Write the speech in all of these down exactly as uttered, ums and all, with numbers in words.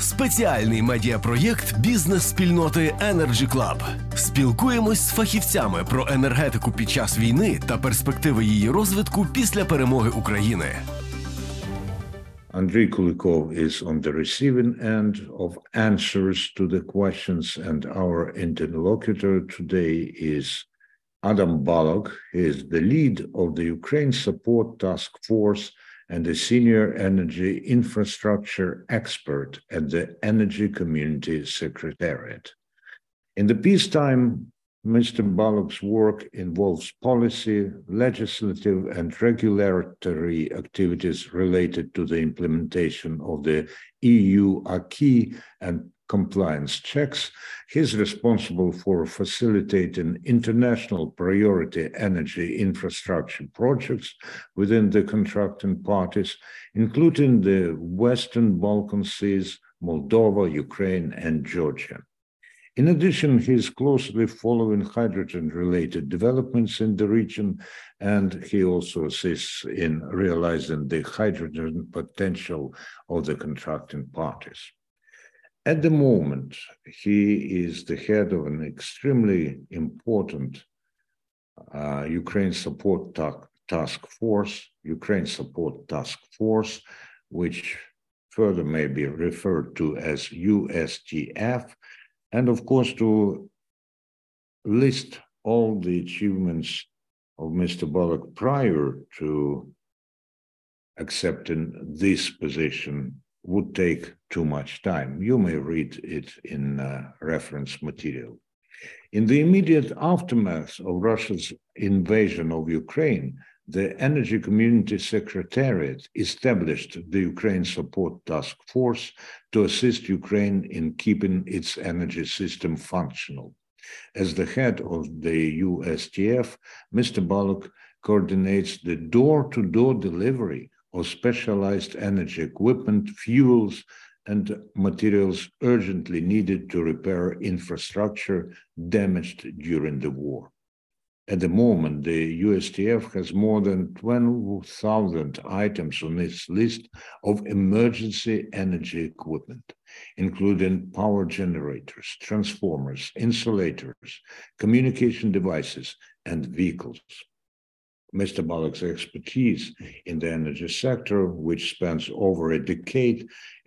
Спеціальний медіапроєкт бізнес-спільноти Energy Club. Спілкуємось з фахівцями про енергетику під час війни та перспективи її розвитку після перемоги України. Андрій Куликов is on the receiving end of answers to the questions, and our interlocutor today is Adam Balog. He is the lead of the Ukraine Support Task Force and a senior energy infrastructure expert at the Energy Community Secretariat. In the peacetime, Mister Balog's work involves policy, legislative, and regulatory activities related to the implementation of the E U acquis and compliance checks. He's responsible for facilitating international priority energy infrastructure projects within the contracting parties, including the Western Balkan Seas, Moldova, Ukraine, and Georgia. In addition, he is closely following hydrogen-related developments in the region, and he also assists in realizing the hydrogen potential of the contracting parties. At the moment, he is the head of an extremely important uh, Ukraine Support ta- Task Force, Ukraine Support Task Force, which further may be referred to as U S T F, and of course to list all the achievements of Mister Balog prior to accepting this position would take too much time. You may read it in uh, reference material. In the immediate aftermath of Russia's invasion of Ukraine, the Energy Community Secretariat established the Ukraine Support Task Force to assist Ukraine in keeping its energy system functional. As the head of the U S T F, Mister Balog coordinates the door-to-door delivery of specialized energy equipment, fuels, and materials urgently needed to repair infrastructure damaged during the war. At the moment, the U S T F has more than twelve thousand items on its list of emergency energy equipment, including power generators, transformers, insulators, communication devices, and vehicles. Mister Balog's expertise in the energy sector, which spans over a decade,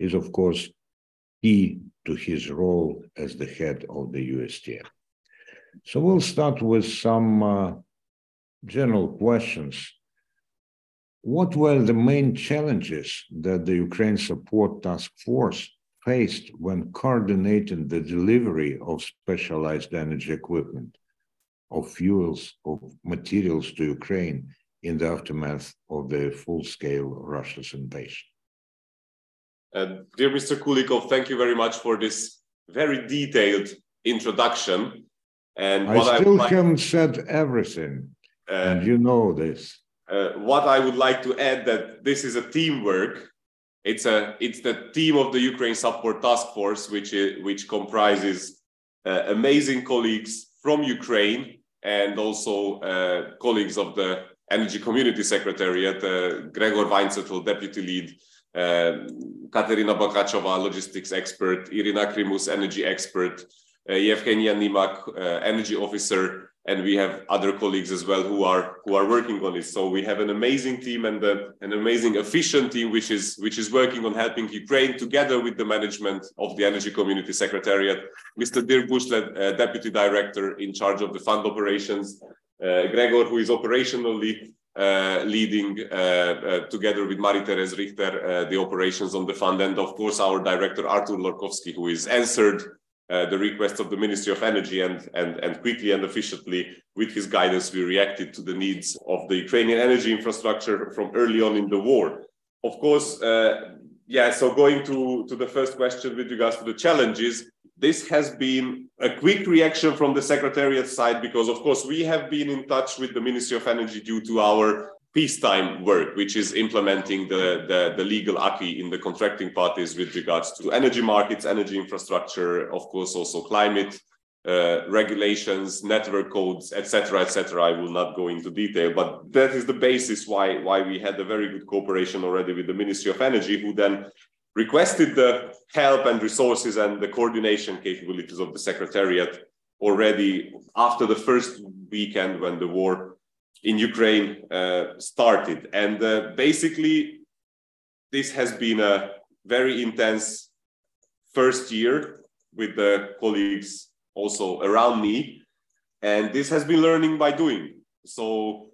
is of course key to his role as the head of the U S T F. So we'll start with some uh, general questions. What were the main challenges that the Ukraine Support Task Force faced when coordinating the delivery of specialized energy equipment, of fuels, of materials to Ukraine in the aftermath of the full-scale Russian invasion? Uh, dear Mister Kulikov, thank you very much for this very detailed introduction. And what I still I like, haven't said everything, uh, and you know this. Uh, what I would like to add that this is a teamwork. It's a it's the team of the Ukraine Support Task Force, which is, which comprises uh, amazing colleagues from Ukraine and also uh, colleagues of the Energy Community Secretariat, uh, Gregor Weinsettl, deputy lead, uh, Katerina Bokacheva, logistics expert, Irina Krimus, energy expert, Uh, Evgenia Niemak, uh, energy officer, and we have other colleagues as well who are who are working on it. So we have an amazing team and uh, an amazing, efficient team, which is which is working on helping Ukraine together with the management of the Energy Community Secretariat, Mister Dirk Buschle, uh, deputy director in charge of the fund operations, uh, Gregor, who is operationally uh, leading uh, uh, together with Marie-Terez Richter uh, the operations on the fund, and of course our director Artur Lorkowski, who is answered Uh, the request of the Ministry of Energy, and, and, and quickly and efficiently, with his guidance, we reacted to the needs of the Ukrainian energy infrastructure from early on in the war. Of course, uh, yeah, so going to, to the first question with regards to the challenges, this has been a quick reaction from the Secretariat side because, of course, we have been in touch with the Ministry of Energy due to our peacetime work, which is implementing the, the, the legal acquis in the contracting parties with regards to energy markets, energy infrastructure, of course, also climate uh, regulations, network codes, et cetera, et cetera. I will not go into detail, but that is the basis why, why we had a very good cooperation already with the Ministry of Energy, who then requested the help and resources and the coordination capabilities of the Secretariat already after the first weekend when the war in Ukraine uh, started. And uh, basically, this has been a very intense first year with the colleagues also around me. And this has been learning by doing. So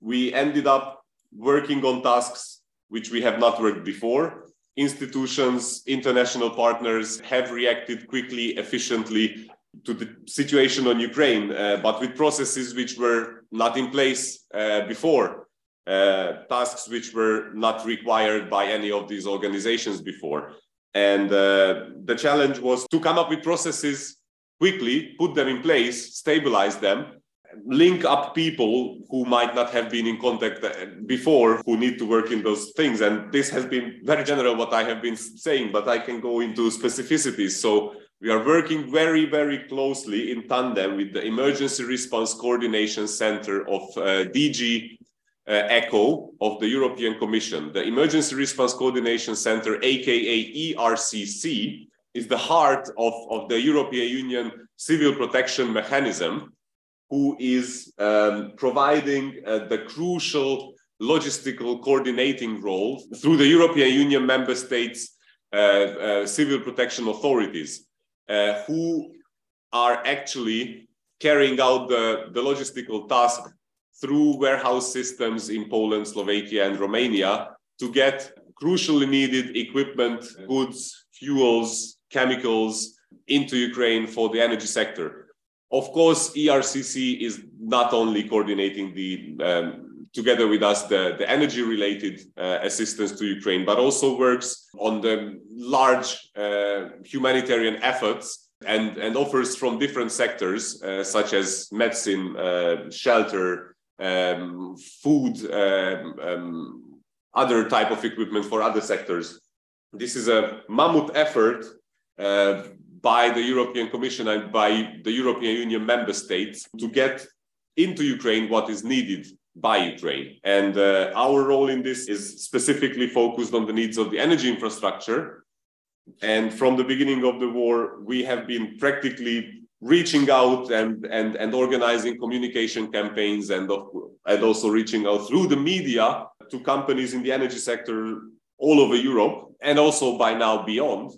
we ended up working on tasks which we have not worked before. Institutions, international partners have reacted quickly, efficiently to the situation on Ukraine, uh, but with processes which were not in place uh, before, uh, tasks which were not required by any of these organizations before. And uh, the challenge was to come up with processes quickly, put them in place, stabilize them, link up people who might not have been in contact before who need to work in those things. And this has been very general what I have been saying, but I can go into specificities. So we are working very, very closely in tandem with the Emergency Response Coordination Center of uh, D G uh, ECHO of the European Commission. The Emergency Response Coordination Center, aka E R C C, is the heart of, of the European Union civil protection mechanism, who is um, providing uh, the crucial logistical coordinating role through the European Union member states' uh, uh, civil protection authorities, uh, who are actually carrying out the, the logistical task through warehouse systems in Poland, Slovakia, and Romania to get crucially needed equipment, goods, fuels, chemicals into Ukraine for the energy sector. Of course, E R C C is not only coordinating the, um, together with us, the, the energy-related uh, assistance to Ukraine, but also works on the large uh, humanitarian efforts and, and offers from different sectors, uh, such as medicine, uh, shelter, um, food, um, um, other type of equipment for other sectors. This is a mammoth effort uh, by the European Commission and by the European Union member states to get into Ukraine what is needed by Ukraine. And uh, our role in this is specifically focused on the needs of the energy infrastructure. And from the beginning of the war, we have been practically reaching out and, and, and organizing communication campaigns and, of, and also reaching out through the media to companies in the energy sector all over Europe and also by now beyond.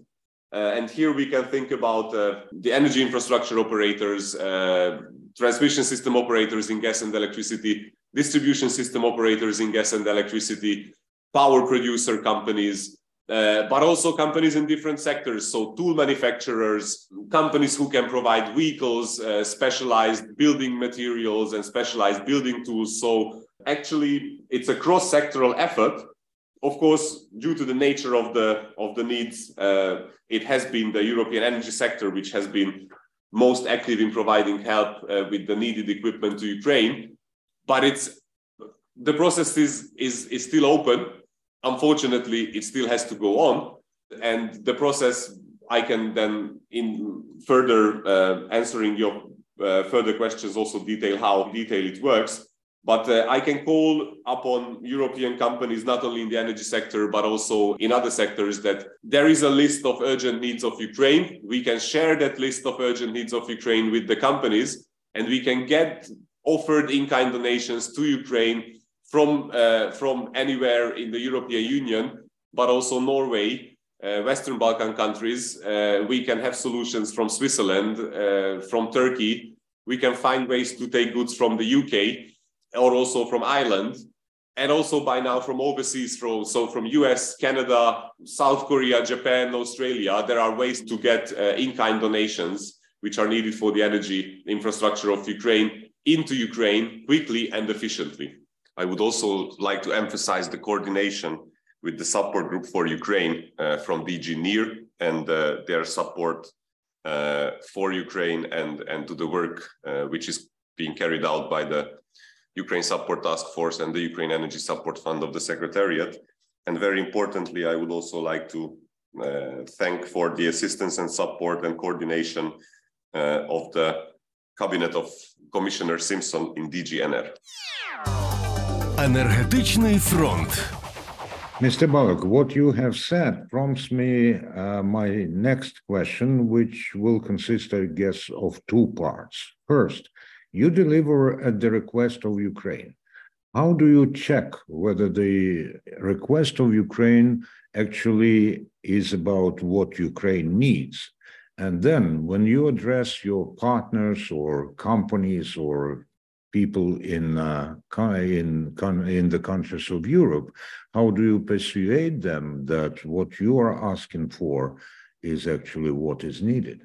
Uh, and here we can think about uh, the energy infrastructure operators, uh, transmission system operators in gas and electricity, distribution system operators in gas and electricity, power producer companies, uh, but also companies in different sectors. So tool manufacturers, companies who can provide vehicles, uh, specialized building materials and specialized building tools. So actually, it's a cross-sectoral effort. Of course, due to the nature of the of the needs, uh, it has been the European energy sector which has been most active in providing help uh, with the needed equipment to Ukraine. But it's the process is, is is still open. Unfortunately, it still has to go on, and the process I can then in further uh, answering your uh, further questions also detail how detail it works. But uh, I can call upon European companies, not only in the energy sector, but also in other sectors, that there is a list of urgent needs of Ukraine. We can share that list of urgent needs of Ukraine with the companies, and we can get offered in-kind donations to Ukraine from, uh, from anywhere in the European Union, but also Norway, uh, Western Balkan countries. Uh, we can have solutions from Switzerland, uh, from Turkey. We can find ways to take goods from the U K, or also from Ireland, and also by now from overseas, from, so from U S, Canada, South Korea, Japan, Australia. There are ways to get uh, in-kind donations, which are needed for the energy infrastructure of Ukraine, into Ukraine quickly and efficiently. I would also like to emphasize the coordination with the support group for Ukraine uh, from D G NEER and uh, their support uh, for Ukraine and, and to the work uh, which is being carried out by the Ukraine Support Task Force and the Ukraine Energy Support Fund of the Secretariat. And very importantly, I would also like to uh, thank for the assistance and support and coordination uh, of the Cabinet of Commissioner Simson in D G N E E R. Енергетичний фронт. Mister Balog, what you have said prompts me uh, my next question, which will consist, I guess, of two parts. First, you deliver at the request of Ukraine. How do you check whether the request of Ukraine actually is about what Ukraine needs? And then when you address your partners or companies or people in, uh, in, in the countries of Europe, how do you persuade them that what you are asking for is actually what is needed?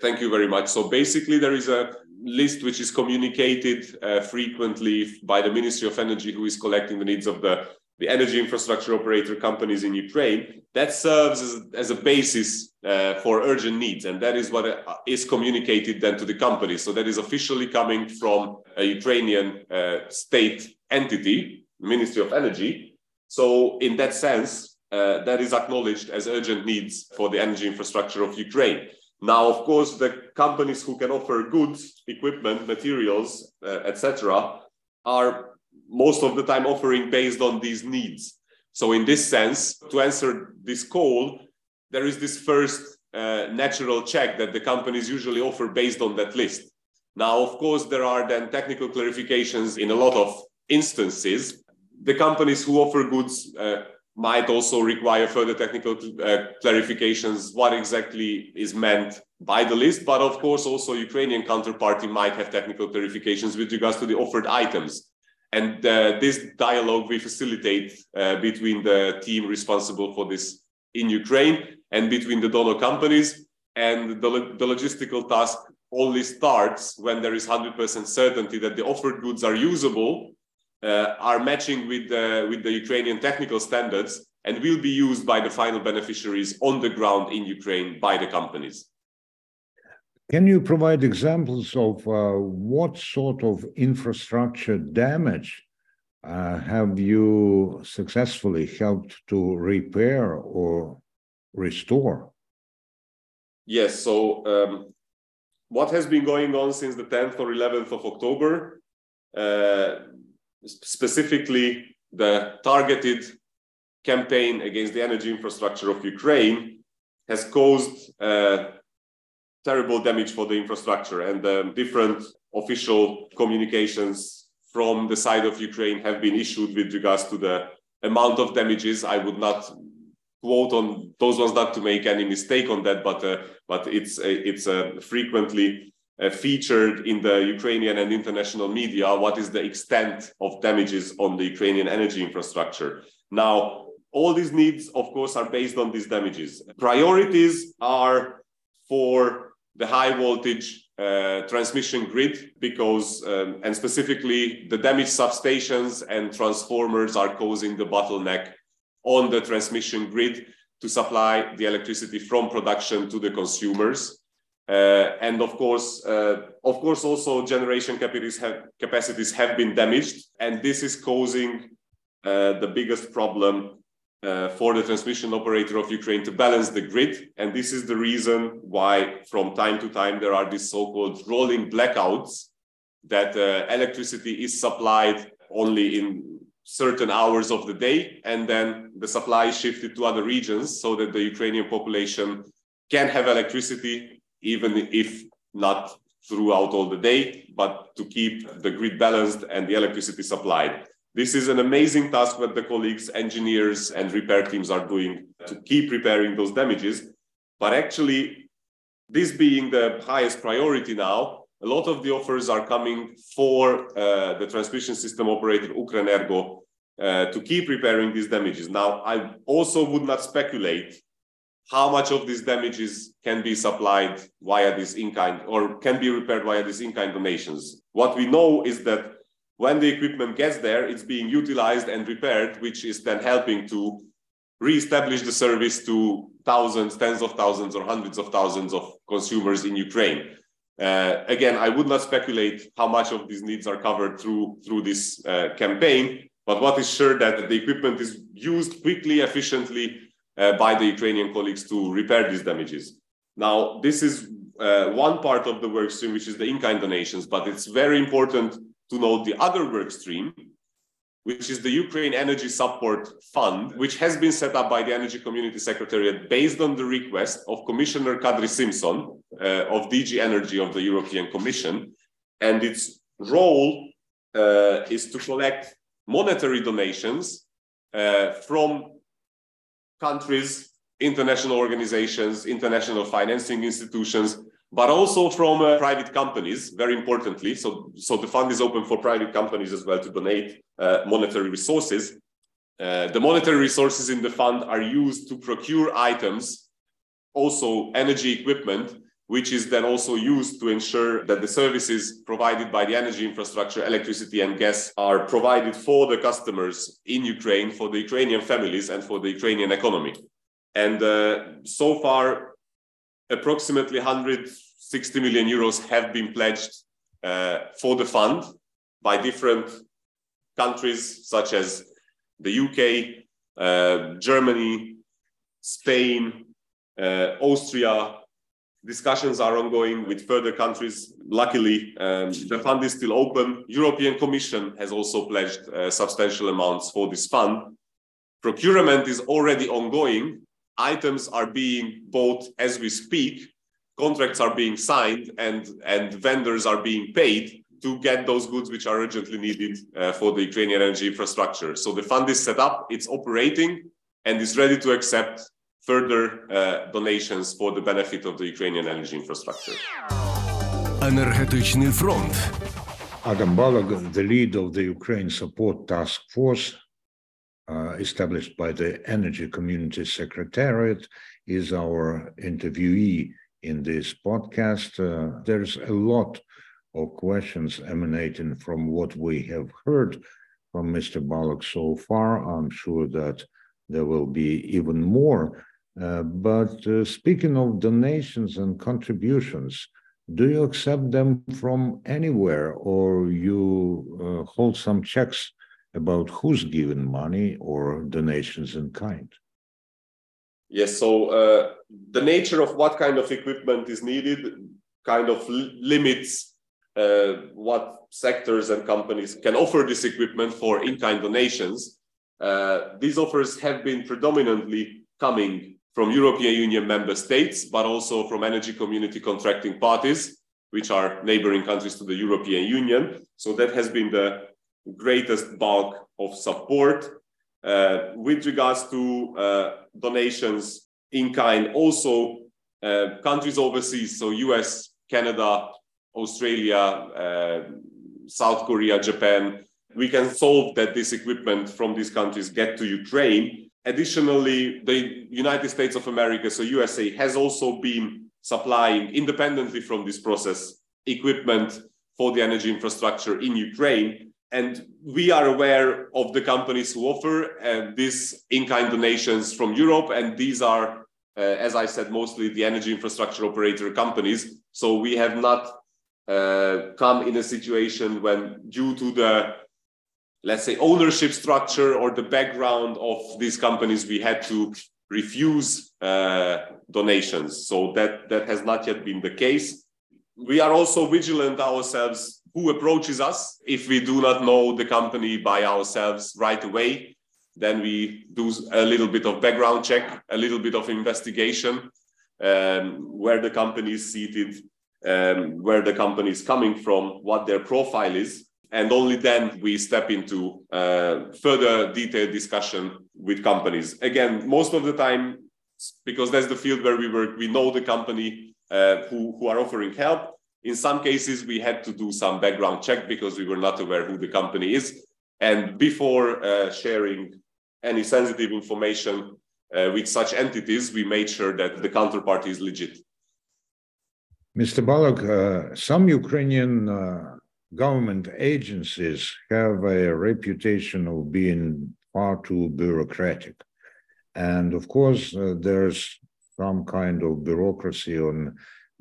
Thank you very much. So basically there is a list which is communicated uh, frequently by the Ministry of Energy, who is collecting the needs of the, the energy infrastructure operator companies in Ukraine. That serves as, as a basis uh, for urgent needs, and that is what is communicated then to the companies. So that is officially coming from a Ukrainian uh, state entity, the Ministry of Energy. So in that sense, uh, that is acknowledged as urgent needs for the energy infrastructure of Ukraine. Now, of course, the companies who can offer goods, equipment, materials, uh, et cetera, are most of the time offering based on these needs. So in this sense, to answer this call, there is this first uh, natural check that the companies usually offer based on that list. Now, of course, there are then technical clarifications in a lot of instances. The companies who offer goods uh, might also require further technical uh, clarifications, what exactly is meant by the list. But of course, also Ukrainian counterparty might have technical clarifications with regards to the offered items. And uh, this dialogue we facilitate uh, between the team responsible for this in Ukraine and between the donor companies. And the, lo the logistical task only starts when there is one hundred percent certainty that the offered goods are usable, Uh, are matching with the, with the Ukrainian technical standards, and will be used by the final beneficiaries on the ground in Ukraine by the companies. Can you provide examples of uh, what sort of infrastructure damage uh, have you successfully helped to repair or restore? Yes, so um, what has been going on since the tenth or eleventh of October? Uh, Specifically, the targeted campaign against the energy infrastructure of Ukraine has caused uh, terrible damage for the infrastructure, and um, different official communications from the side of Ukraine have been issued with regards to the amount of damages. I would not quote on those ones, not to make any mistake on that, but uh, but it's it's uh, frequently Uh, featured in the Ukrainian and international media, what is the extent of damages on the Ukrainian energy infrastructure. Now, all these needs, of course, are based on these damages. Priorities are for the high voltage uh, transmission grid, because, um, and specifically the damaged substations and transformers are causing the bottleneck on the transmission grid to supply the electricity from production to the consumers. Uh, and of course, uh, of course, also generation capacities have, capacities have been damaged, and this is causing uh, the biggest problem uh, for the transmission operator of Ukraine to balance the grid. And this is the reason why, from time to time, there are these so-called rolling blackouts, that uh, electricity is supplied only in certain hours of the day, and then the supply is shifted to other regions so that the Ukrainian population can have electricity, even if not throughout all the day, but to keep the grid balanced and the electricity supplied. This is an amazing task that the colleagues, engineers, and repair teams are doing to keep repairing those damages. But actually, this being the highest priority now, a lot of the offers are coming for uh, the transmission system operator Ukrenergo uh, to keep repairing these damages. Now, I also would not speculate how much of these damages can be supplied via this in-kind, or can be repaired via these in-kind donations. What we know is that when the equipment gets there, it's being utilized and repaired, which is then helping to re-establish the service to thousands, tens of thousands, or hundreds of thousands of consumers in Ukraine. Uh, again, I would not speculate how much of these needs are covered through, through this uh, campaign, but what is sure that the equipment is used quickly, efficiently, Uh, by the Ukrainian colleagues to repair these damages. Now, this is uh, one part of the work stream, which is the in-kind donations, but it's very important to note the other work stream, which is the Ukraine Energy Support Fund, which has been set up by the Energy Community Secretariat based on the request of Commissioner Kadri Simson uh, of D G Energy of the European Commission. And its role uh, is to collect monetary donations uh, from countries, international organizations, international financing institutions, but also from uh, private companies, very importantly. So, so the fund is open for private companies as well to donate uh, monetary resources. Uh, the monetary resources in the fund are used to procure items, also energy equipment, which is then also used to ensure that the services provided by the energy infrastructure, electricity and gas, are provided for the customers in Ukraine, for the Ukrainian families and for the Ukrainian economy. And uh, so far, approximately one hundred sixty million euros have been pledged uh, for the fund by different countries such as the U K, uh, Germany, Spain, uh, Austria. Discussions are ongoing with further countries. Luckily, um, the fund is still open. European Commission has also pledged uh, substantial amounts for this fund. Procurement is already ongoing. Items are being bought as we speak, contracts are being signed, and, and vendors are being paid to get those goods which are urgently needed uh, for the Ukrainian energy infrastructure. So the fund is set up, it's operating, and is ready to accept further uh, donations for the benefit of the Ukrainian energy infrastructure. Energetic front. Adam Balog, the lead of the Ukraine Support Task Force, Uh, established by the Energy Community Secretariat, is our interviewee in this podcast. Uh, there's a lot of questions emanating from what we have heard from Mister Balog so far. I'm sure that there will be even more. Uh, but uh, speaking of donations and contributions, do you accept them from anywhere, or you uh, hold some checks about who's given money or donations in kind? Yes, so uh, the nature of what kind of equipment is needed kind of li- limits uh, what sectors and companies can offer this equipment for in-kind donations. Uh, these offers have been predominantly coming from European Union member states, but also from energy community contracting parties, which are neighboring countries to the European Union. So that has been the greatest bulk of support. Uh, with regards to uh, donations in kind, also uh, countries overseas, so U S, Canada, Australia, uh, South Korea, Japan, we can solve that this equipment from these countries get to Ukraine. Additionally, the United States of America, so U S A, has also been supplying, independently from this process, equipment for the energy infrastructure in Ukraine. And we are aware of the companies who offer uh, these in-kind donations from Europe. And these are, uh, as I said, mostly the energy infrastructure operator companies. So we have not uh, come in a situation when, due to the, let's say, ownership structure or the background of these companies, we had to refuse uh, donations. So that, that has not yet been the case. We are also vigilant ourselves who approaches us. If we do not know the company by ourselves right away, then we do a little bit of background check, a little bit of investigation, um, where the company is seated, um, where the company is coming from, what their profile is. And only then we step into uh, further detailed discussion with companies. Again, most of the time, because that's the field where we work, we know the company Uh, who, who are offering help. In some cases, we had to do some background check because we were not aware who the company is. And before uh, sharing any sensitive information uh, with such entities, we made sure that the counterparty is legit. Mister Balog, uh, some Ukrainian uh, government agencies have a reputation of being far too bureaucratic. And of course, uh, there's some kind of bureaucracy on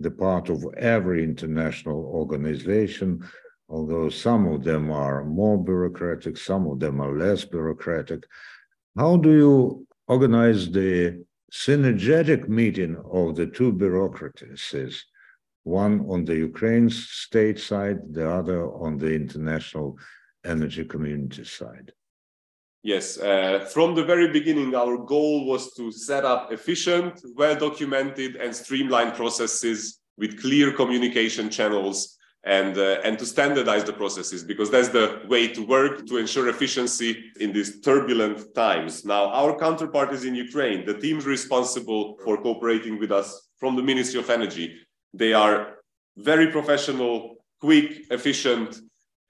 the part of every international organization, although some of them are more bureaucratic, some of them are less bureaucratic. How do you organize the synergetic meeting of the two bureaucracies, one on the Ukraine state side, the other on the international energy community side? Yes, uh, from the very beginning, our goal was to set up efficient, well-documented and streamlined processes with clear communication channels and, uh, and to standardize the processes, because that's the way to work to ensure efficiency in these turbulent times. Now, our counterparties in Ukraine, the teams responsible for cooperating with us from the Ministry of Energy, they are very professional, quick, efficient,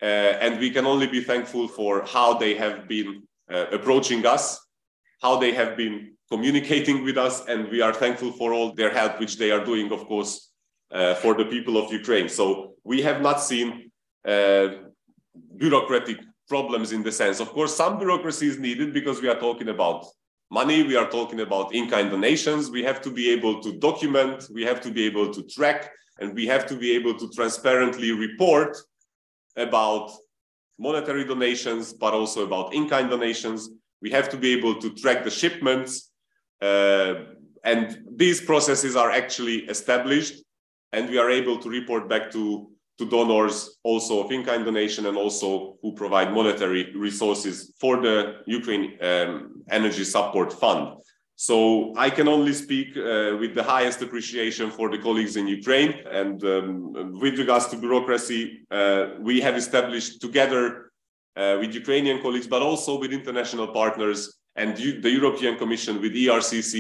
uh, and we can only be thankful for how they have been Uh, approaching us, how they have been communicating with us, and we are thankful for all their help, which they are doing, of course, uh, for the people of Ukraine. So we have not seen uh, bureaucratic problems in the sense. Of course, some bureaucracy is needed because we are talking about money, we are talking about in-kind donations, we have to be able to document, we have to be able to track, and we have to be able to transparently report about monetary donations, but also about in-kind donations. We have to be able to track the shipments. Uh, and these processes are actually established, and we are able to report back to, to donors also of in-kind donation and also who provide monetary resources for the Ukraine um, Energy Support Fund. So I can only speak uh, with the highest appreciation for the colleagues in Ukraine. And um, with regards to bureaucracy, uh, we have established together uh, with Ukrainian colleagues, but also with international partners and the European Commission with E R C C,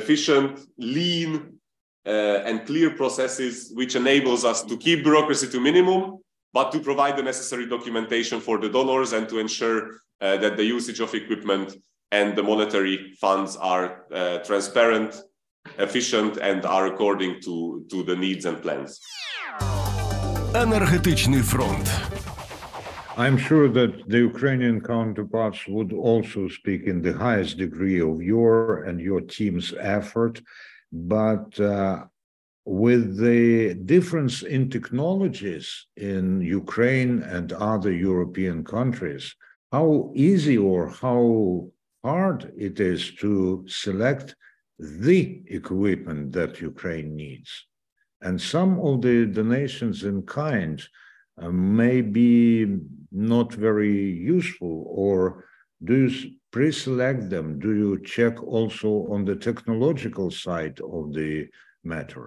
efficient, lean uh, and clear processes, which enables us to keep bureaucracy to minimum, but to provide the necessary documentation for the donors and to ensure uh, that the usage of equipment and the monetary funds are uh, transparent, efficient, and are according to, to the needs and plans. Energetic front. I'm sure that the Ukrainian counterparts would also speak in the highest degree of your and your team's effort, but uh, with the difference in technologies in Ukraine and other European countries, how easy or how hard it is to select the equipment that Ukraine needs. And some of the donations in kind uh, may be not very useful, or do you pre-select them? Do you check also on the technological side of the matter?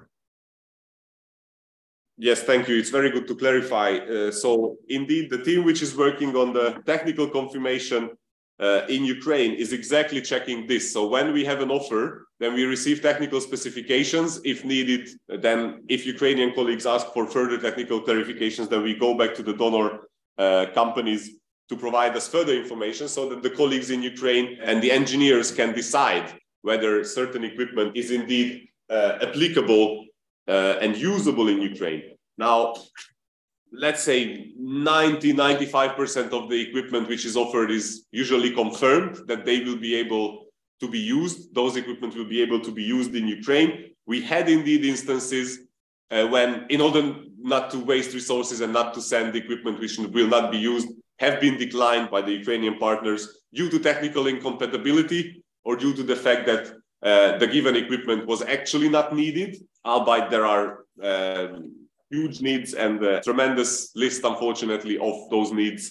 Yes, thank you. It's very good to clarify. Uh, so indeed, the team which is working on the technical confirmation Uh, in Ukraine is exactly checking this. So when we have an offer, then we receive technical specifications. If needed, then if Ukrainian colleagues ask for further technical clarifications, then we go back to the donor uh, companies to provide us further information so that the colleagues in Ukraine and the engineers can decide whether certain equipment is indeed uh, applicable uh, and usable in Ukraine. Now, let's say ninety, ninety-five percent of the equipment which is offered is usually confirmed that they will be able to be used. Those equipment will be able to be used in Ukraine. We had indeed instances uh, when, in order not to waste resources and not to send equipment which will not be used, have been declined by the Ukrainian partners due to technical incompatibility or due to the fact that uh, the given equipment was actually not needed, albeit there are uh, huge needs and a tremendous list, unfortunately, of those needs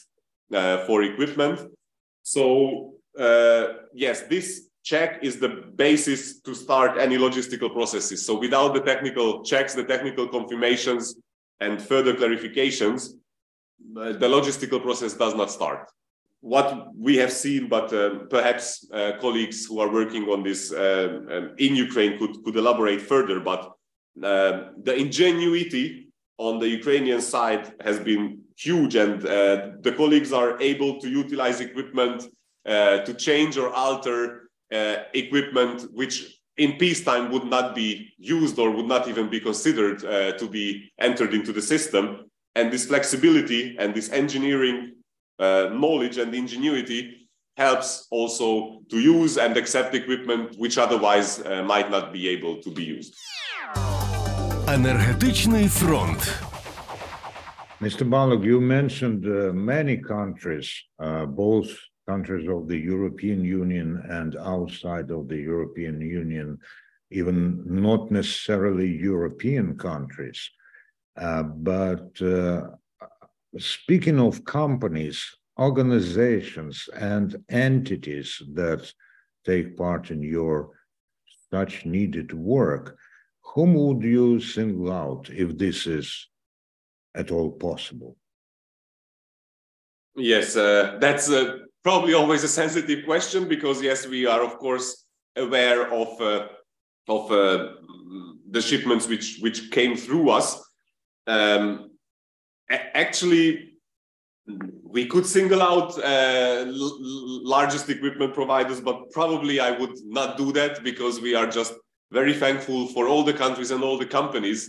uh, for equipment. So, uh, yes, this check is the basis to start any logistical processes. So without the technical checks, the technical confirmations and further clarifications, uh, the logistical process does not start. What we have seen, but uh, perhaps uh, colleagues who are working on this uh, um, in Ukraine could, could elaborate further, but uh, the ingenuity on the Ukrainian side has been huge, and uh, the colleagues are able to utilize equipment, uh, to change or alter uh, equipment which in peacetime would not be used or would not even be considered uh, to be entered into the system. And this flexibility and this engineering uh, knowledge and ingenuity helps also to use and accept equipment which otherwise uh, might not be able to be used. Energetic front. Mister Balog, you mentioned uh, many countries, uh, both countries of the European Union and outside of the European Union, even not necessarily European countries. Uh, but uh, speaking of companies organizations and entities that take part in your such needed work, whom would you single out if this is at all possible? Yes, uh, that's uh, probably always a sensitive question, because yes, we are of course aware of uh, of uh, the shipments which which came through us. Um, actually, we could single out uh, largest equipment providers, but probably I would not do that, because we are just very thankful for all the countries and all the companies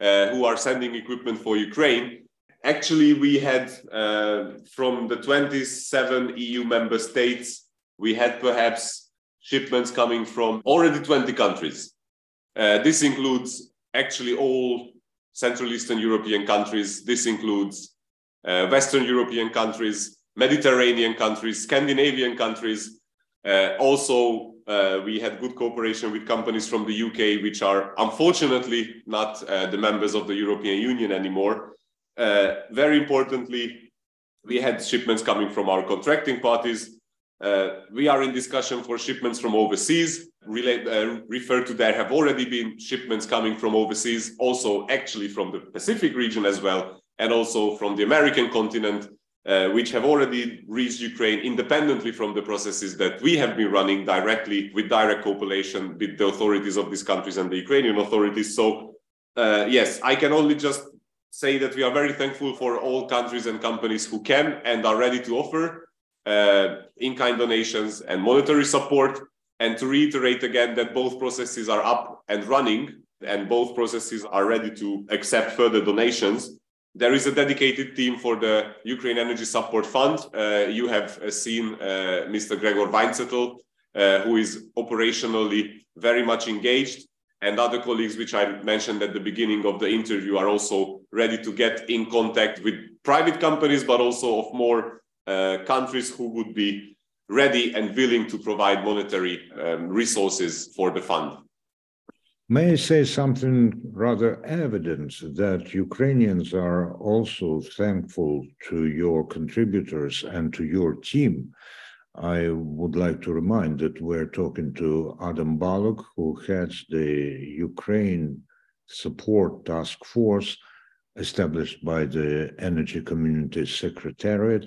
uh, who are sending equipment for Ukraine. Actually, we had uh, from the twenty-seven E U member states, we had perhaps shipments coming from already twenty countries. Uh, this includes actually all Central Eastern European countries. This includes uh, Western European countries, Mediterranean countries, Scandinavian countries. Uh, also, Uh, we had good cooperation with companies from the U K, which are unfortunately not uh, the members of the European Union anymore. Uh, very importantly, we had shipments coming from our contracting parties. Uh, we are in discussion for shipments from overseas. Relate, uh, referred to there have already been shipments coming from overseas, also actually from the Pacific region as well, and also from the American continent, Uh, which have already reached Ukraine independently from the processes that we have been running directly with direct cooperation with the authorities of these countries and the Ukrainian authorities. So, uh, yes, I can only just say that we are very thankful for all countries and companies who can and are ready to offer uh, in-kind donations and monetary support. And to reiterate again that both processes are up and running, and both processes are ready to accept further donations. There is a dedicated team for the Ukraine Energy Support Fund. Uh, you have uh, seen uh, Mister Gregor Weinsettl, uh, who is operationally very much engaged, and other colleagues, which I mentioned at the beginning of the interview, are also ready to get in contact with private companies, but also of more uh, countries who would be ready and willing to provide monetary um, resources for the fund. May I say something rather evident that Ukrainians are also thankful to your contributors and to your team. I would like to remind that we're talking to Adam Balog, who heads the Ukraine Support Task Force established by the Energy Community Secretariat.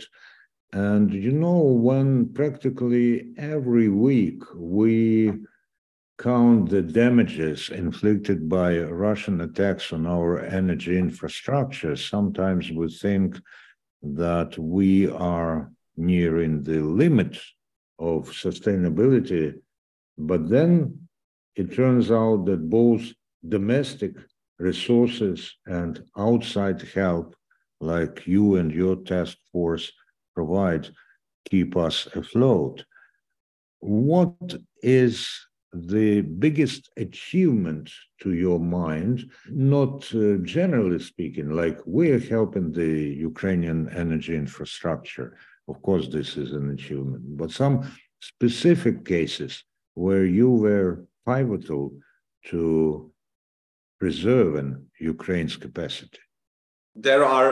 And you know, when practically every week we count the damages inflicted by Russian attacks on our energy infrastructure, sometimes we think that we are nearing the limit of sustainability, but then it turns out that both domestic resources and outside help, like you and your task force provide, keep us afloat. What is the biggest achievement to your mind, not uh, generally speaking, like we're helping the Ukrainian energy infrastructure? Of course, this is an achievement, but some specific cases where you were pivotal to preserving Ukraine's capacity. There are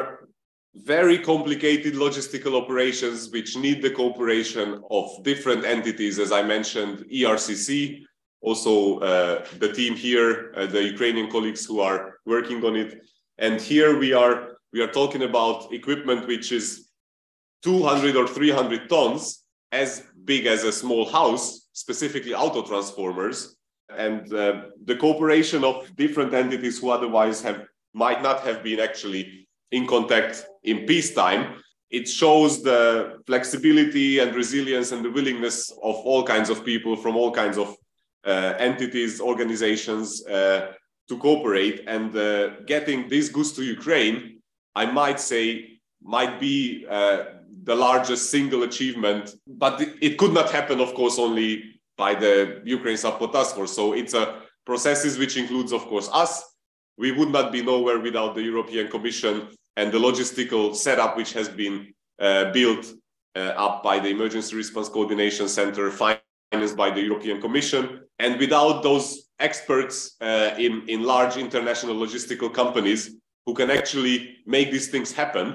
very complicated logistical operations which need the cooperation of different entities, as I mentioned, E R C C, also uh, the team here, uh, the Ukrainian colleagues who are working on it. And here we are, we are talking about equipment which is two hundred or three hundred tons, as big as a small house, specifically auto transformers. And uh, the cooperation of different entities who otherwise have might not have been actually in contact in peacetime, it shows the flexibility and resilience and the willingness of all kinds of people from all kinds of uh, entities, organizations uh, to cooperate. And uh, getting these goods to Ukraine, I might say, might be uh, the largest single achievement, but it, it could not happen, of course, only by the Ukraine Support Task Force. So it's a process which includes, of course, us. We would not be nowhere without the European Commission and the logistical setup which has been uh, built uh, up by the Emergency Response Coordination Center, financed by the European Commission. And without those experts uh, in, in large international logistical companies who can actually make these things happen,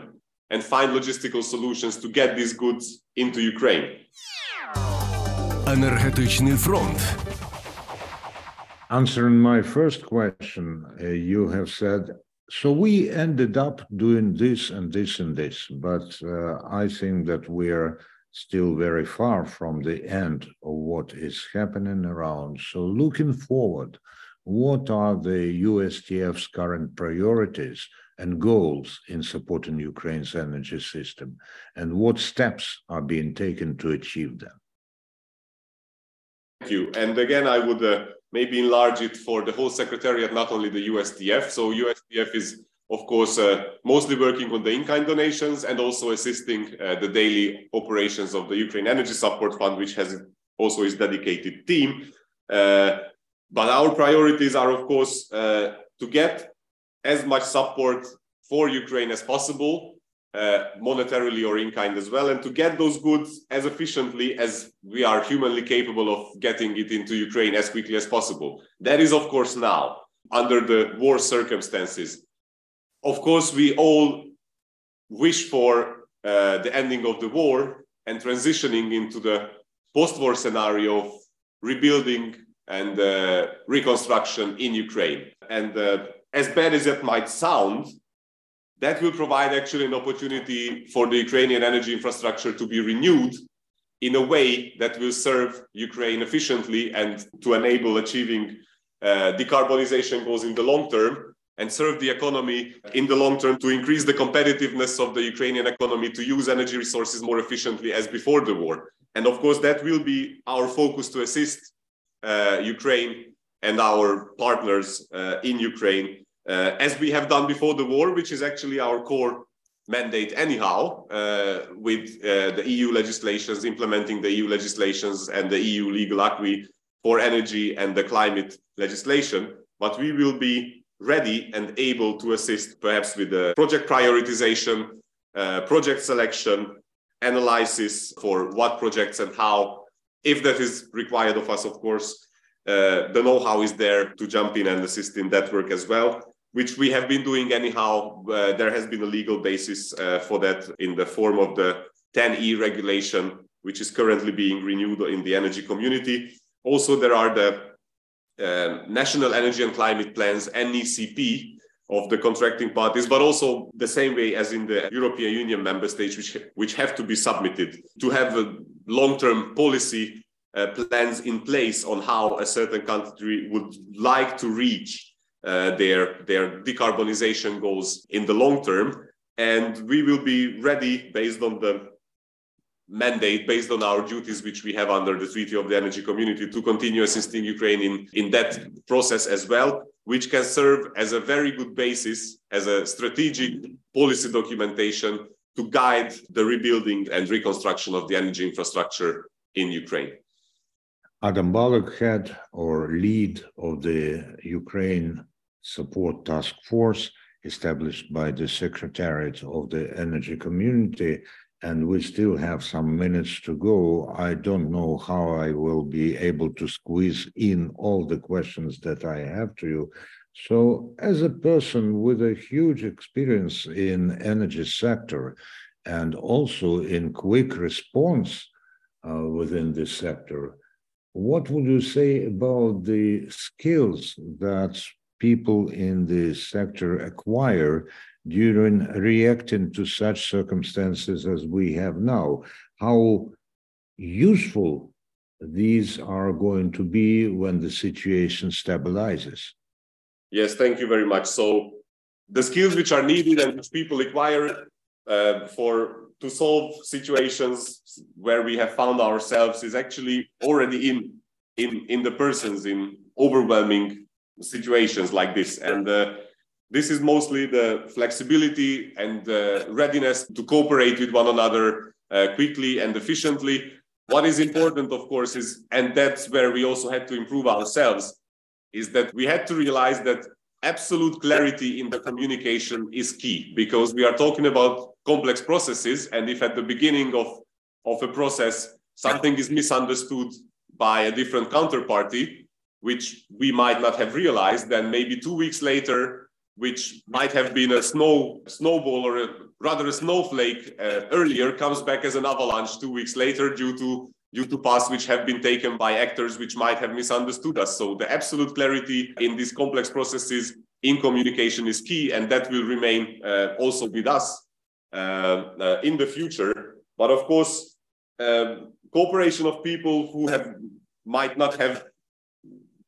and find logistical solutions to get these goods into Ukraine. Енергетичний фронт. Answering my first question, uh, you have said, so we ended up doing this and this and this, but uh, I think that we're still very far from the end of what is happening around. So looking forward, what are the U S T F's current priorities and goals in supporting Ukraine's energy system, and what steps are being taken to achieve them? Thank you. And again, I would uh, maybe enlarge it for the whole Secretariat, not only the U S T F. So U S T F is, of course, uh, mostly working on the in-kind donations and also assisting uh, the daily operations of the Ukraine Energy Support Fund, which has also its dedicated team. Uh, but our priorities are, of course, uh, to get as much support for Ukraine as possible, uh, monetarily or in-kind as well, and to get those goods as efficiently as we are humanly capable of getting it into Ukraine as quickly as possible. That is, of course, now, under the war circumstances. Of course, we all wish for uh, the ending of the war and transitioning into the post-war scenario of rebuilding and uh, reconstruction in Ukraine. And uh, as bad as it might sound, that will provide actually an opportunity for the Ukrainian energy infrastructure to be renewed in a way that will serve Ukraine efficiently and to enable achieving uh, decarbonization goals in the long term and serve the economy in the long term to increase the competitiveness of the Ukrainian economy to use energy resources more efficiently as before the war. And of course, that will be our focus to assist uh, Ukraine and our partners uh, in Ukraine Uh, as we have done before the war, which is actually our core mandate anyhow, uh, with uh, the E U legislations, implementing the E U legislations and the E U legal acquis for energy and the climate legislation. But we will be ready and able to assist perhaps with the project prioritization, uh, project selection, analysis for what projects and how, if that is required of us, of course. Uh, the know-how is there to jump in and assist in that work as well, which we have been doing anyhow. Uh, there has been a legal basis uh, for that in the form of the ten E regulation, which is currently being renewed in the energy community. Also, there are the uh, National Energy and Climate Plans, N E C P, of the contracting parties, but also the same way as in the European Union member states, which, which have to be submitted to have a long-term policy uh, plans in place on how a certain country would like to reach Uh, their, their decarbonization goals in the long term. And we will be ready based on the mandate, based on our duties, which we have under the Treaty of the Energy Community, to continue assisting Ukraine in, in that process as well, which can serve as a very good basis, as a strategic policy documentation to guide the rebuilding and reconstruction of the energy infrastructure in Ukraine. Adam Balog, head or lead of the Ukraine Support Task Force, established by the Secretariat of the Energy Community, and we still have some minutes to go. I don't know how I will be able to squeeze in all the questions that I have to you. So, as a person with a huge experience in energy sector and also in quick response uh, within this sector, what would you say about the skills that people in the sector acquire during reacting to such circumstances as we have now? How useful these are going to be when the situation stabilizes? Yes, thank you very much. So the skills which are needed and which people acquire uh, for to solve situations where we have found ourselves is actually already in in in the persons in overwhelming situations like this, and uh, this is mostly the flexibility and uh, readiness to cooperate with one another uh, quickly and efficiently. What is important, of course, is, and that's where we also had to improve ourselves, is that we had to realize that absolute clarity in the communication is key, because we are talking about complex processes, and if at the beginning of, of a process something is misunderstood by a different counterparty, which we might not have realized, then maybe two weeks later which might have been a snow snowball or a, rather a snowflake uh, earlier, comes back as an avalanche two weeks later due to due to paths which have been taken by actors which might have misunderstood us. So the absolute clarity in these complex processes in communication is key, and that will remain uh, also with us uh, uh, in the future. But of course, um, cooperation of people who have might not have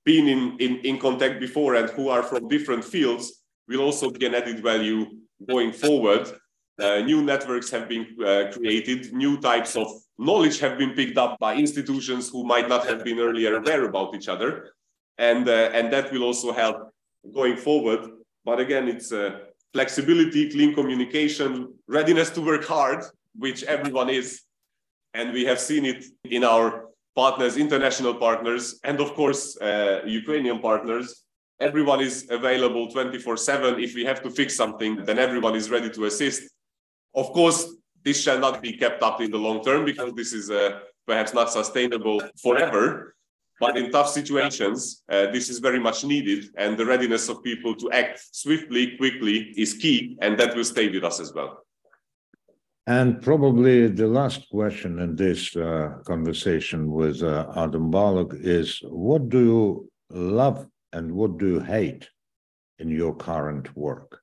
been in, in, in contact before and who are from different fields will also be an added value going forward. Uh, new networks have been uh, created, new types of knowledge have been picked up by institutions who might not have been earlier aware about each other. And, uh, and that will also help going forward. But again, it's uh, flexibility, clean communication, readiness to work hard, which everyone is. And we have seen it in our partners, international partners, and of course, uh, Ukrainian partners. Everyone is available twenty-four seven. If we have to fix something, then everyone is ready to assist. Of course, this shall not be kept up in the long term, because this is uh, perhaps not sustainable forever. But in tough situations, uh, this is very much needed. And the readiness of people to act swiftly, quickly is key. And that will stay with us as well. And probably the last question in this uh, conversation with uh, Adam Balog is, what do you love and what do you hate in your current work?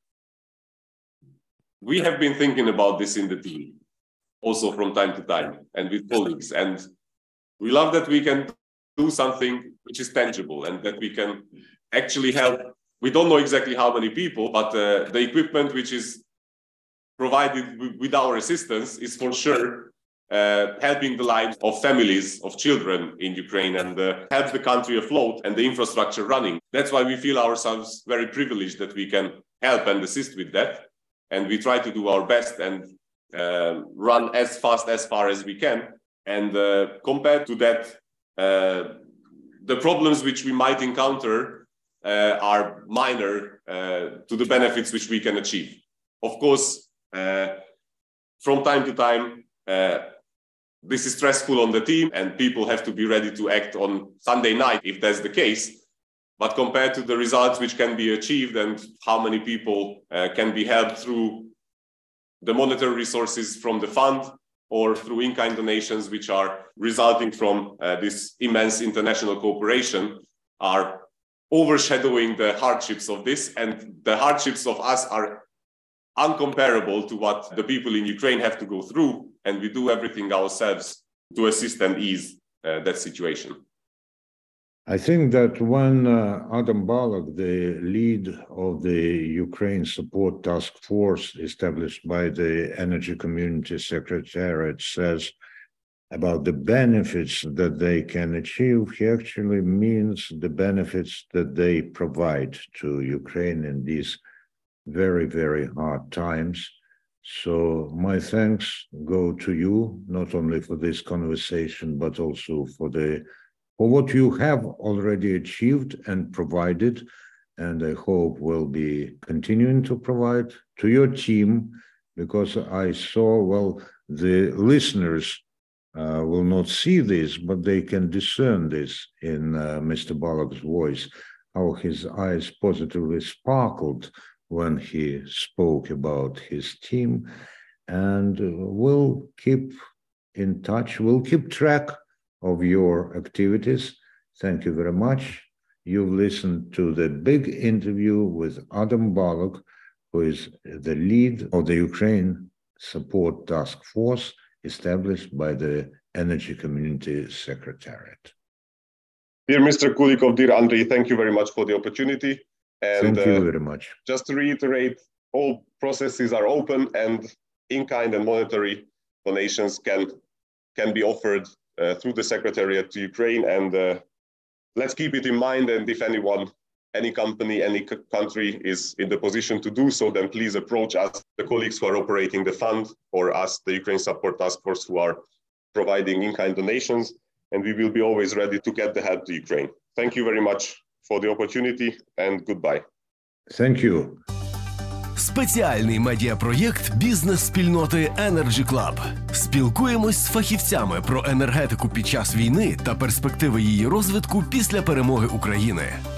We have been thinking about this in the team, also from time to time, and with colleagues. And we love that we can do something which is tangible and that we can actually help. We don't know exactly how many people, but uh, the equipment which is provided with our assistance is for sure uh, helping the lives of families, of children in Ukraine, and uh, help the country afloat and the infrastructure running. That's why we feel ourselves very privileged that we can help and assist with that. And we try to do our best and uh, run as fast, as far as we can. And uh, compared to that, uh, the problems which we might encounter uh, are minor uh, to the benefits which we can achieve. Of course, Uh, from time to time, uh, this is stressful on the team and people have to be ready to act on Sunday night if that's the case. But compared to the results which can be achieved and how many people uh, can be helped through the monetary resources from the fund or through in-kind donations which are resulting from uh, this immense international cooperation, are overshadowing the hardships of this, and the hardships of us are uncomparable to what the people in Ukraine have to go through, and we do everything ourselves to assist and ease uh, that situation. I think that when uh, Adam Balog, the lead of the Ukraine Support Task Force established by the Energy Community Secretariat, says about the benefits that they can achieve, he actually means the benefits that they provide to Ukraine in these very, very hard times. So my thanks go to you, not only for this conversation, but also for the for what you have already achieved and provided, and I hope will be continuing to provide to your team, because I saw, well, the listeners uh, will not see this, but they can discern this in uh, Mister Balog's voice, how his eyes positively sparkled when he spoke about his team. And we'll keep in touch, we'll keep track of your activities. Thank you very much. You've listened to the big interview with Adam Balog, who is the lead of the Ukraine Support Task Force established by the Energy Community Secretariat. Dear Mister Kulikov, dear Andrei, thank you very much for the opportunity. And, Thank you uh, very much. Just to reiterate, all processes are open, and in-kind and monetary donations can can be offered uh, through the Secretariat to Ukraine. And uh, let's keep it in mind. And if anyone, any company, any country is in the position to do so, then please approach us, the colleagues who are operating the fund, or us, the Ukraine Support Task Force, who are providing in-kind donations. And we will be always ready to get the help to Ukraine. Thank you very much for the opportunity, and goodbye. Thank you. Спеціальний медіапроєкт бізнес-спільноти Energy Club. Спілкуємось з фахівцями про енергетику під час війни та перспективи її розвитку після перемоги України.